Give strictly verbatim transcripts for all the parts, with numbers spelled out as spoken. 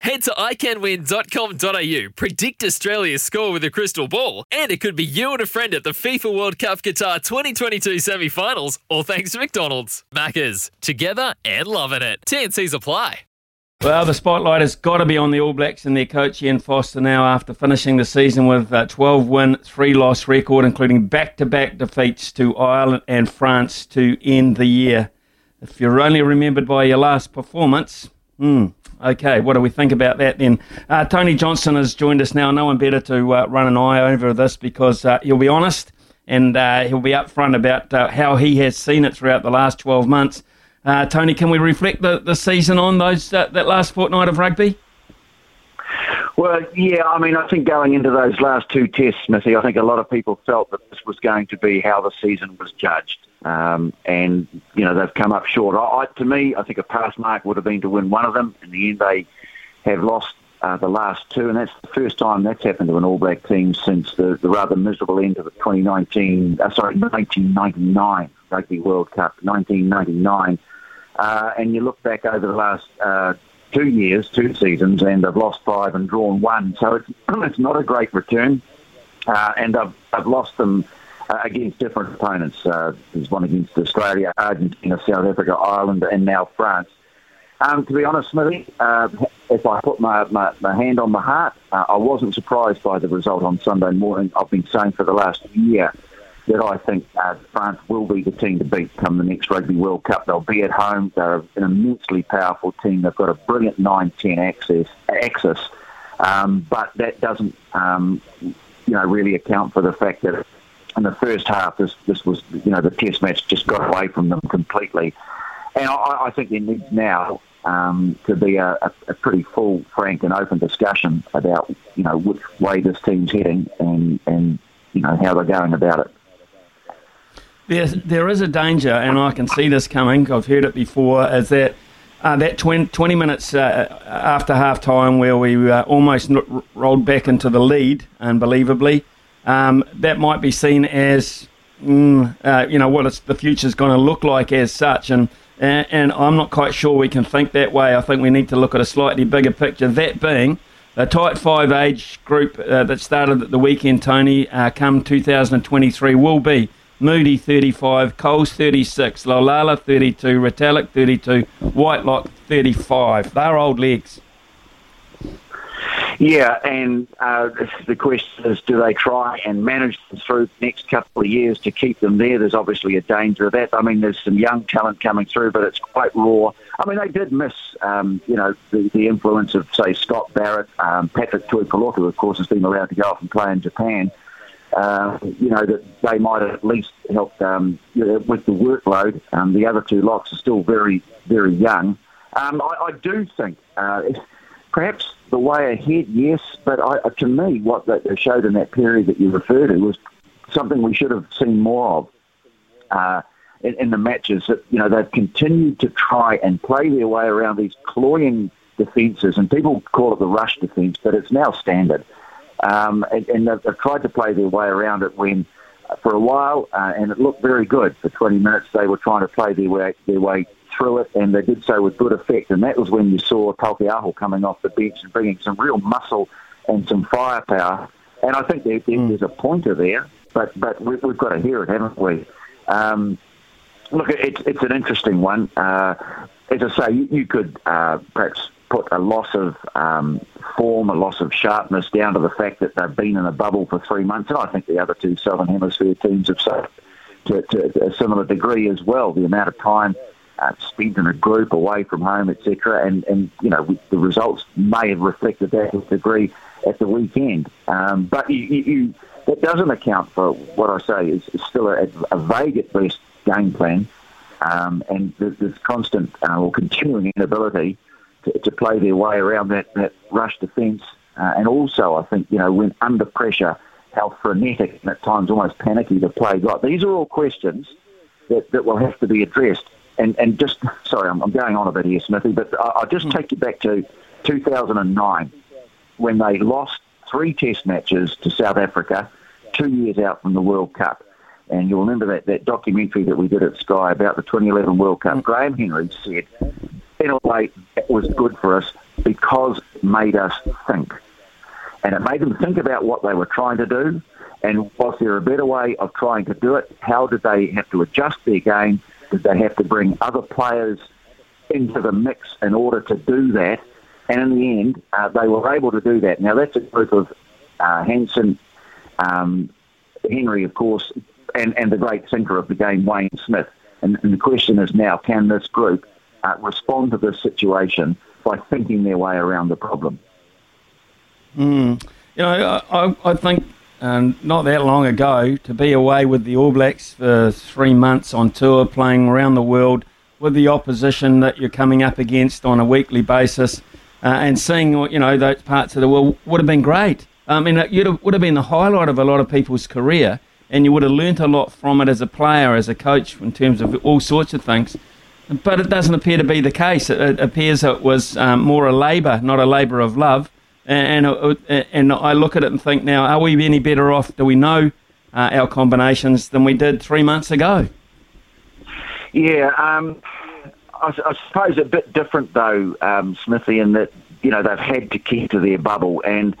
Head to i can win dot com dot a u, predict Australia's score with a crystal ball, and it could be you and a friend at the FIFA World Cup Qatar twenty twenty-two semi-finals, all thanks to McDonald's. Maccas, together and loving it. T and C's apply. Well, the spotlight has got to be on the All Blacks and their coach Ian Foster now after finishing the season with a twelve-win, three-loss record, including back-to-back defeats to Ireland and France to end the year. If you're only remembered by your last performance, hmm, okay, what do we think about that then? Uh, Tony Johnson has joined us now. No one better to uh, run an eye over this because uh, he'll be honest and uh, he'll be upfront about uh, how he has seen it throughout the last twelve months. Uh, Tony, can we reflect the, the season on those uh, that last fortnight of rugby? Well, yeah, I mean, I think going into those last two tests, Smithy, I think a lot of people felt that this was going to be how the season was judged. Um, and, you know, they've come up short. I, to me, I think a pass mark would have been to win one of them. In the end, they have lost uh, the last two, and that's the first time that's happened to an All Black team since the, the rather miserable end of the twenty nineteen, uh, sorry, nineteen ninety-nine Rugby World Cup, nineteen ninety-nine. Uh, and you look back over the last uh, two years, two seasons, and they've lost five and drawn one. So it's, it's not a great return, uh, and I've, I've lost them Uh, against different opponents. Uh, there's one against Australia, Argentina, South Africa, Ireland, and now France. Um, to be honest, Smithy, uh, if I put my, my, my hand on my heart, uh, I wasn't surprised by the result on Sunday morning. I've been saying for the last year that I think uh, France will be the team to beat come the next Rugby World Cup. They'll be at home. They're an immensely powerful team. They've got a brilliant nine ten axis, axis um, but that doesn't um, you know, really account for the fact that in the first half, this this was, you know, the test match just got away from them completely. And I, I think there needs now um, to be a, a, a pretty full, frank and open discussion about, you know, which way this team's heading and, and you know, how they're going about it. There's, there is a danger, and I can see this coming, I've heard it before, is that uh, that twenty minutes uh, after half-time where we uh, almost rolled back into the lead, unbelievably, Um, that might be seen as, mm, uh, you know, what it's, the future's going to look like as such. And, and and I'm not quite sure we can think that way. I think we need to look at a slightly bigger picture, that being the tight five age group uh, that started at the weekend, Tony, uh, come two thousand twenty-three will be Moody thirty-five, Coles thirty-six, Lolala thirty-two, Retallic thirty-two, Whitelock thirty-five. They're old legs. Yeah, and uh, the question is, do they try and manage them through the next couple of years to keep them there? There's obviously a danger of that. I mean, there's some young talent coming through, but it's quite raw. I mean, they did miss, um, you know, the, the influence of, say, Scott Barrett. Um, Patrick Toipalota, who, of course, has been allowed to go off and play in Japan. Uh, you know, that they might have at least helped um, you know, with the workload. Um, the other two locks are still very, very young. Um, I, I do think... Uh, Perhaps the way ahead, yes, but I, to me, what they showed in that period that you refer to was something we should have seen more of uh, in, in the matches. That, you know, they've continued to try and play their way around these cloying defences, and people call it the rush defence, but it's now standard. Um, and and they've, they've tried to play their way around it when, uh, for a while, uh, and it looked very good. For twenty minutes, they were trying to play their way their way. through it, and they did so with good effect, and that was when you saw Taoki Aho coming off the bench and bringing some real muscle and some firepower, and I think there, there, mm. there's a pointer there, but but we've, we've got to hear it, haven't we? Um, look, it's it's an interesting one. Uh, as I say, you, you could uh, perhaps put a loss of um, form, a loss of sharpness down to the fact that they've been in a bubble for three months, and I think the other two Southern Hemisphere teams have suffered to, to a similar degree as well, the amount of time uh, spins in a group away from home, et cetera. And, and, you know, the results may have reflected that to a degree at the weekend. Um, but you, you, you, that doesn't account for what I say is, is still a, a vague at best game plan, um, and this, this constant uh, or continuing inability to, to play their way around that, that rush defence. Uh, and also, I think, you know, when under pressure, how frenetic and at times almost panicky the play got. These are all questions that, that will have to be addressed. And and just, sorry, I'm, I'm going on a bit here, Smithy, but I, I'll just take you back to two thousand nine when they lost three test matches to South Africa two years out from the World Cup. And you'll remember that, that documentary that we did at Sky about the twenty eleven World Cup. Graham Henry said, in a way, that was good for us because it made us think. And it made them think about what they were trying to do, and was there a better way of trying to do it? How did they have to adjust their game? Did they have to bring other players into the mix in order to do that? And in the end, uh, they were able to do that. Now, that's a group of uh, Hanson, um, Henry, of course, and, and the great thinker of the game, Wayne Smith. And, and the question is now, can this group uh, respond to this situation by thinking their way around the problem? Mm. You know, I, I think um, not that long ago, to be away with the All Blacks for three months on tour, playing around the world with the opposition that you're coming up against on a weekly basis, uh, and seeing, you know, those parts of the world would have been great. I mean, it would have been the highlight of a lot of people's career, and you would have learnt a lot from it as a player, as a coach, in terms of all sorts of things. But it doesn't appear to be the case. It, it appears it was um, more a labour, not a labour of love. And, and and I look at it and think now, are we any better off? Do we know uh, our combinations than we did three months ago? Yeah, um, I, I suppose a bit different though, um, Smithy, in that, you know, they've had to keep to their bubble, and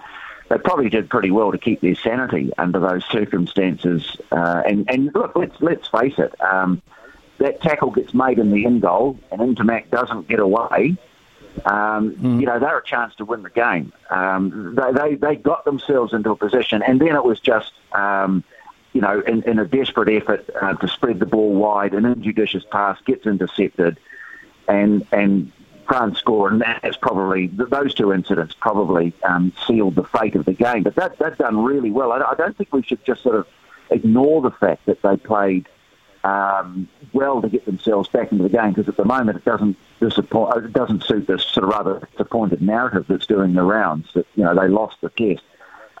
they probably did pretty well to keep their sanity under those circumstances. Uh, and and look, let's let's face it, um, that tackle gets made in the end goal, and Intermac doesn't get away. Um, mm. You know, they're a chance to win the game. Um, they, they they got themselves into a position, and then it was just, um, you know, in, in a desperate effort uh, to spread the ball wide, an injudicious pass gets intercepted, and and France score, and that's probably, those two incidents probably um, sealed the fate of the game. But that, they've done really well. I, I don't think we should just sort of ignore the fact that they played Um, well to get themselves back into the game, because at the moment it doesn't disappoint. It doesn't suit this sort of rather disappointed narrative that's doing the rounds. That, you know, they lost the test,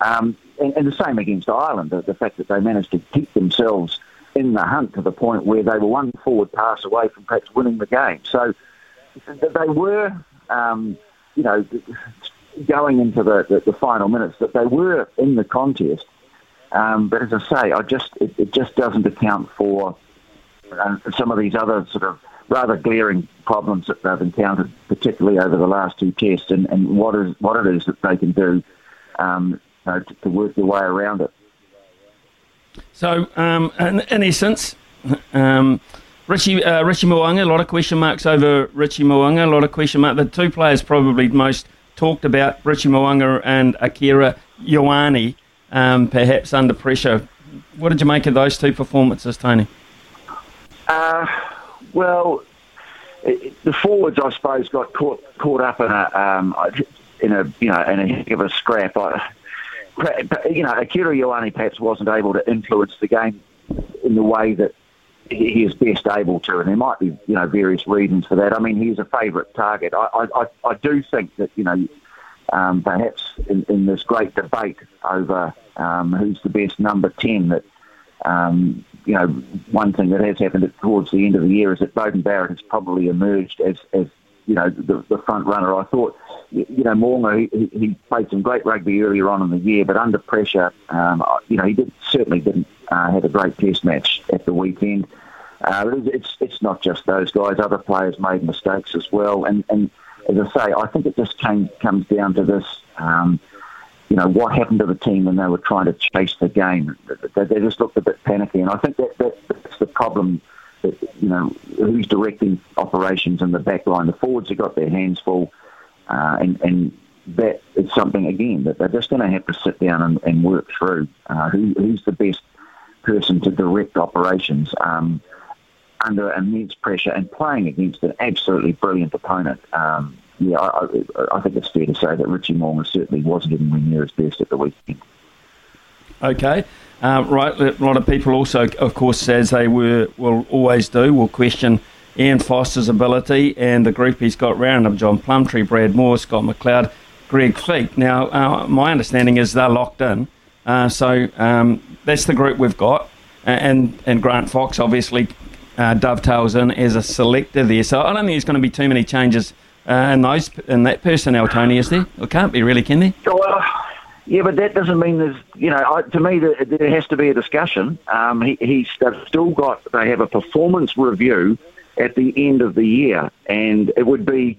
um, and, and the same against Ireland. The, the fact that they managed to keep themselves in the hunt to the point where they were one forward pass away from perhaps winning the game. So they were, um, you know, going into the, the, the final minutes, that they were in the contest. Um, but as I say, I just it, it just doesn't account for Uh, some of these other sort of rather glaring problems that they've encountered, particularly over the last two tests, and, and what is what it is that they can do um, you know, to, to work their way around it. So, um, in, in essence, um, Richie uh, Richie Mo'unga, a lot of question marks over Richie Mo'unga, a lot of question marks. The two players probably most talked about, Richie Mo'unga and Akira Ioane, um, perhaps under pressure. What did you make of those two performances, Tony? Uh, well, it, the forwards, I suppose, got caught caught up in a um, in a you know in a heck of a scrap. I, you know, Akira Ioane perhaps wasn't able to influence the game in the way that he is best able to, and there might be, you know, various reasons for that. I mean, he's a favourite target. I, I I do think that, you know, um, perhaps in, in this great debate over um, who's the best number ten, that Um, you know, one thing that has happened towards the end of the year is that Beauden Barrett has probably emerged as, as you know, the, the front runner. I thought, you know, Mo'unga, he, he played some great rugby earlier on in the year, but under pressure, um, you know, he did, certainly didn't uh, have a great test match at the weekend. Uh, but it's it's not just those guys. Other players made mistakes as well. And, and as I say, I think it just came, comes down to this, um, you know, what happened to the team when they were trying to chase the game? They, they just looked a bit panicky, and I think that, that that's the problem. That, you know, who's directing operations in the back line? The forwards have got their hands full, uh, and, and that is something, again, that they're just going to have to sit down and, and work through. Uh, who, who's the best person to direct operations? Um, under immense pressure and playing against an absolutely brilliant opponent. Um, yeah, I, I, I think it's fair to say that Richie Mo'unga certainly wasn't anywhere near his best at the weekend. Okay. Uh, right, a lot of people also, of course, as they were, will always do, will question Ian Foster's ability and the group he's got round him, John Plumtree, Brad Moore, Scott McLeod, Greg Fleet. Now, uh, my understanding is they're locked in. Uh, so um, that's the group we've got. And and Grant Fox obviously uh, dovetails in as a selector there. So I don't think there's going to be too many changes uh, in those in that personnel, Tony, is there? Or can't be really, can there? Well, yeah, but that doesn't mean there's, you know, I, to me there, there has to be a discussion. Um, he, he's they've still got, they have a performance review at the end of the year, and it would be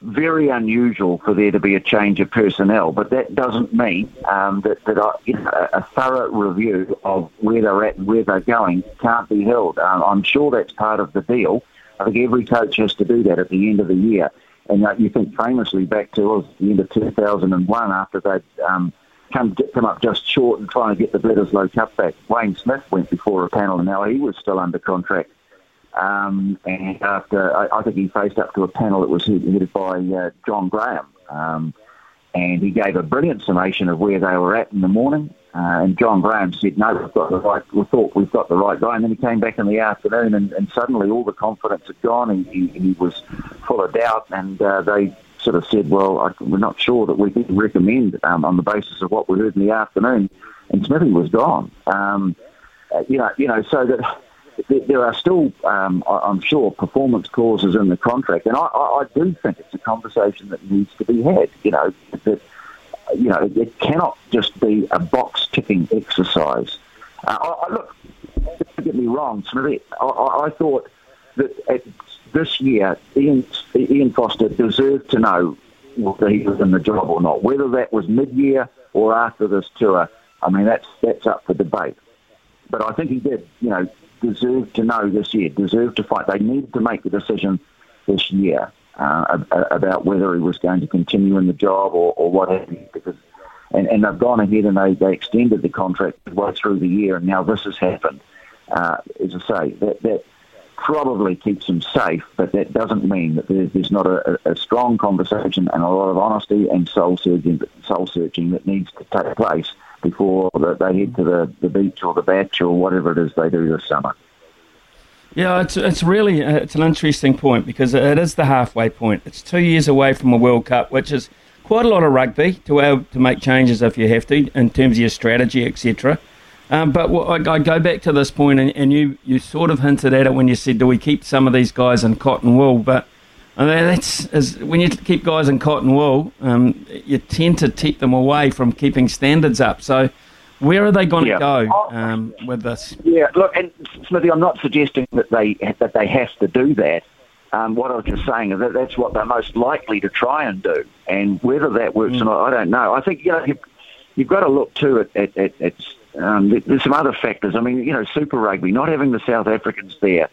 very unusual for there to be a change of personnel, but that doesn't mean um, that, that I, you know, a thorough review of where they're at and where they're going can't be held. Um, I'm sure that's part of the deal. I think every coach has to do that at the end of the year. And uh, you think famously back to was the end of two thousand one after they'd um, come, come up just short and trying to get the Bledisloe Cup back. Wayne Smith went before a panel and now he was still under contract. Um, and after, I, I think he faced up to a panel that was headed by uh, John Graham. Um, and he gave a brilliant summation of where they were at in the morning. Uh, and John Graham said, no, we've got the right, we thought we've got the right guy. And then he came back in the afternoon and, and suddenly all the confidence had gone and he, he was full of doubt. And uh, they sort of said, well, I, we're not sure that we can recommend um, on the basis of what we heard in the afternoon. And Smithy was gone. Um, you know, you know, so that... There are still, um, I'm sure, performance clauses in the contract, and I, I do think it's a conversation that needs to be had. You know, that you know it cannot just be a box ticking exercise. Uh, I, I, look, don't get me wrong, Smithy. I, I, I thought that at this year, Ian, Ian Foster deserved to know whether he was in the job or not, whether that was mid-year or after this tour. I mean, that's that's up for debate. But I think he did, you know. Deserve to know this year, deserve to fight. They needed to make the decision this year uh, about whether he was going to continue in the job or, or what have you. Because, and, and they've gone ahead and they, they extended the contract way through the year, and now this has happened. Uh, as I say, that, that probably keeps him safe, but that doesn't mean that there, there's not a, a strong conversation and a lot of honesty and soul-searching soul searching that needs to take place before they head to the, the beach or the batch or whatever it is they do this summer. Yeah, it's it's really it's an interesting point because it is the halfway point. It's two years away from a World Cup, which is quite a lot of rugby to be able to make changes if you have to in terms of your strategy, et cetera. Um, but what, I, I go back to this point, and, and you, you sort of hinted at it when you said, do we keep some of these guys in cotton wool? But I mean, that's is, when you keep guys in cotton wool, um, you tend to tip them away from keeping standards up. So where are they going yeah. to go um, with this? Yeah, look, and Smithy, I'm not suggesting that they that they have to do that. Um, what I was just saying is that that's what they're most likely to try and do. And whether that works mm. or not, I don't know. I think you know, you've, you've got to look, too, at... at, at, at um, there's some other factors. I mean, you know, Super Rugby, not having the South Africans there,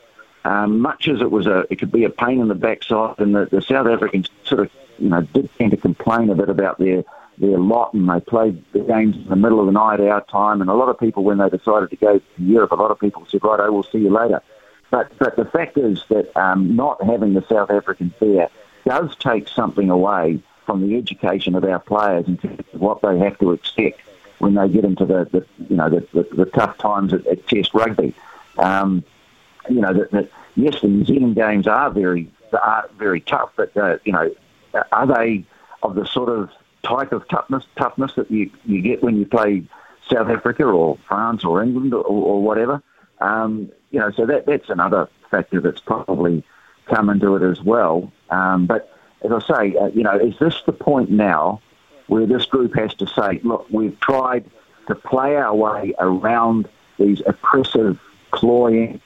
Um, much as it was a, it could be a pain in the backside, and the, the South Africans sort of, you know, did tend to complain a bit about their their lot, and they played the games in the middle of the night, our time, and a lot of people when they decided to go to Europe, a lot of people said, right, oh, we'll see you later. But but the fact is that um, not having the South Africans there does take something away from the education of our players and what they have to expect when they get into the, the you know the, the, the tough times at, at Test rugby. Um, You know that, that yes, the New Zealand games are very are very tough, but uh, you know, are they of the sort of type of toughness toughness that you, you get when you play South Africa or France or England or, or whatever? Um, you know, so that that's another factor that's probably come into it as well. Um, but as I say, uh, you know, is this the point now where this group has to say, look, we've tried to play our way around these oppressive, cloying,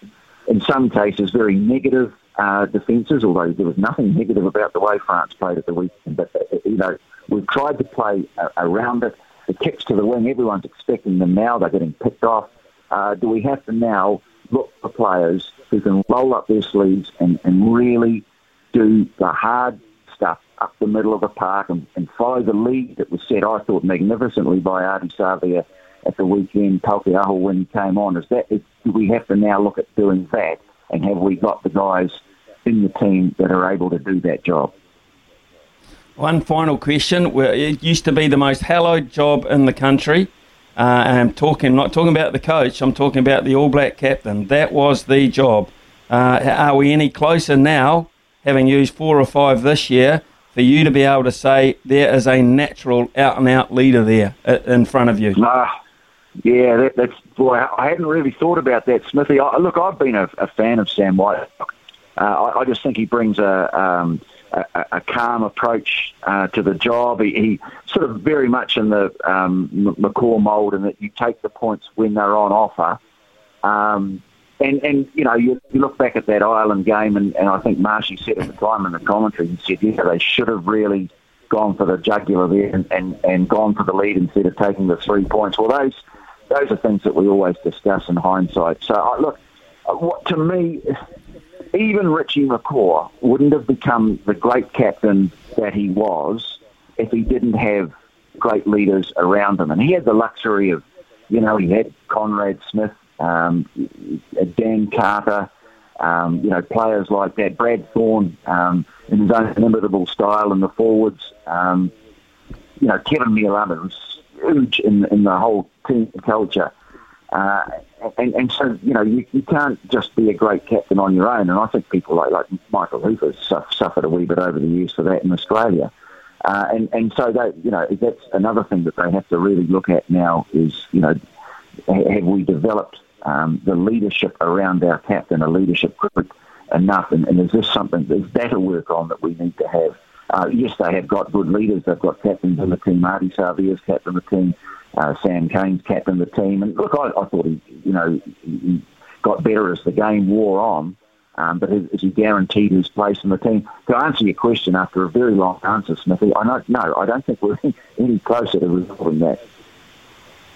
in some cases, very negative uh, defences, although there was nothing negative about the way France played at the weekend. But, you know, we've tried to play uh, around it. The kicks to the wing, everyone's expecting them now. They're getting picked off. Uh, do we have to now look for players who can roll up their sleeves and, and really do the hard stuff up the middle of the park and, and follow the lead that was set, I thought, magnificently by Artie Savia at the weekend, Taoki Aho, when he came on, is that is, do we have to now look at doing that and have we got the guys in the team that are able to do that job? One final question. It used to be the most hallowed job in the country. Uh, and I'm talking, not talking about the coach, I'm talking about the All Black captain. That was the job. Uh, are we any closer now, having used four or five this year, for you to be able to say there is a natural out-and-out leader there in front of you? Uh, yeah, that, that's, boy, I hadn't really thought about that, Smithy. I, look, I've been a, a fan of Sam Whitelock. Uh, I, I just think he brings a... Um, A, a calm approach uh, to the job. He, he sort of very much in the um, McCaw mould, in that you take the points when they're on offer. Um, and, and, you know, you, you look back at that Ireland game, and, and I think Marshy said at the time in the commentary, he said, yeah, they should have really gone for the jugular there and, and, and gone for the lead instead of taking the three points. Well, those those are things that we always discuss in hindsight. So, uh, look, what to me... Even Richie McCaw wouldn't have become the great captain that he was if he didn't have great leaders around him. And he had the luxury of, you know, he had Conrad Smith, um, Dan Carter, um, you know, players like that, Brad Thorne um, in his own inimitable style in the forwards, um, you know, Kevin Mealanda was huge in, in the whole team culture. Uh, and, and so, you know, you, you can't just be a great captain on your own. And I think people like, like Michael Hooper suffered a wee bit over the years for that in Australia. Uh, and, and so, that, you know, that's another thing that they have to really look at now is, you know, have we developed um, the leadership around our captain, a leadership group, enough? And, and is this something, is that a work on that we need to have? Uh, yes, they have got good leaders. They've got captains in the team. Marty Savia's captain of the team. Uh, Sam Kane's captain of the team. And look, I, I thought he, you know, he got better as the game wore on, um, but is he guaranteed his place in the team? To answer your question after a very long answer, Smithy, I don't, no, I don't think we're any closer to resolving that.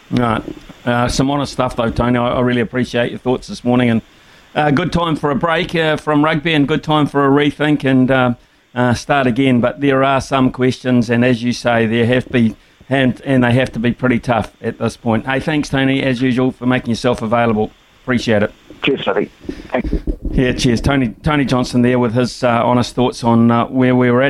Right. Uh, some honest stuff, though, Tony. I, I really appreciate your thoughts this morning. And uh, good time for a break uh, from rugby, and good time for a rethink and uh, uh, start again. But there are some questions, and as you say, there have to be And and they have to be pretty tough at this point. Hey, thanks, Tony, as usual, for making yourself available. Appreciate it. Cheers, Tony. Thank you. Yeah, cheers. Tony Tony Johnson there with his uh, honest thoughts on uh, where we were at.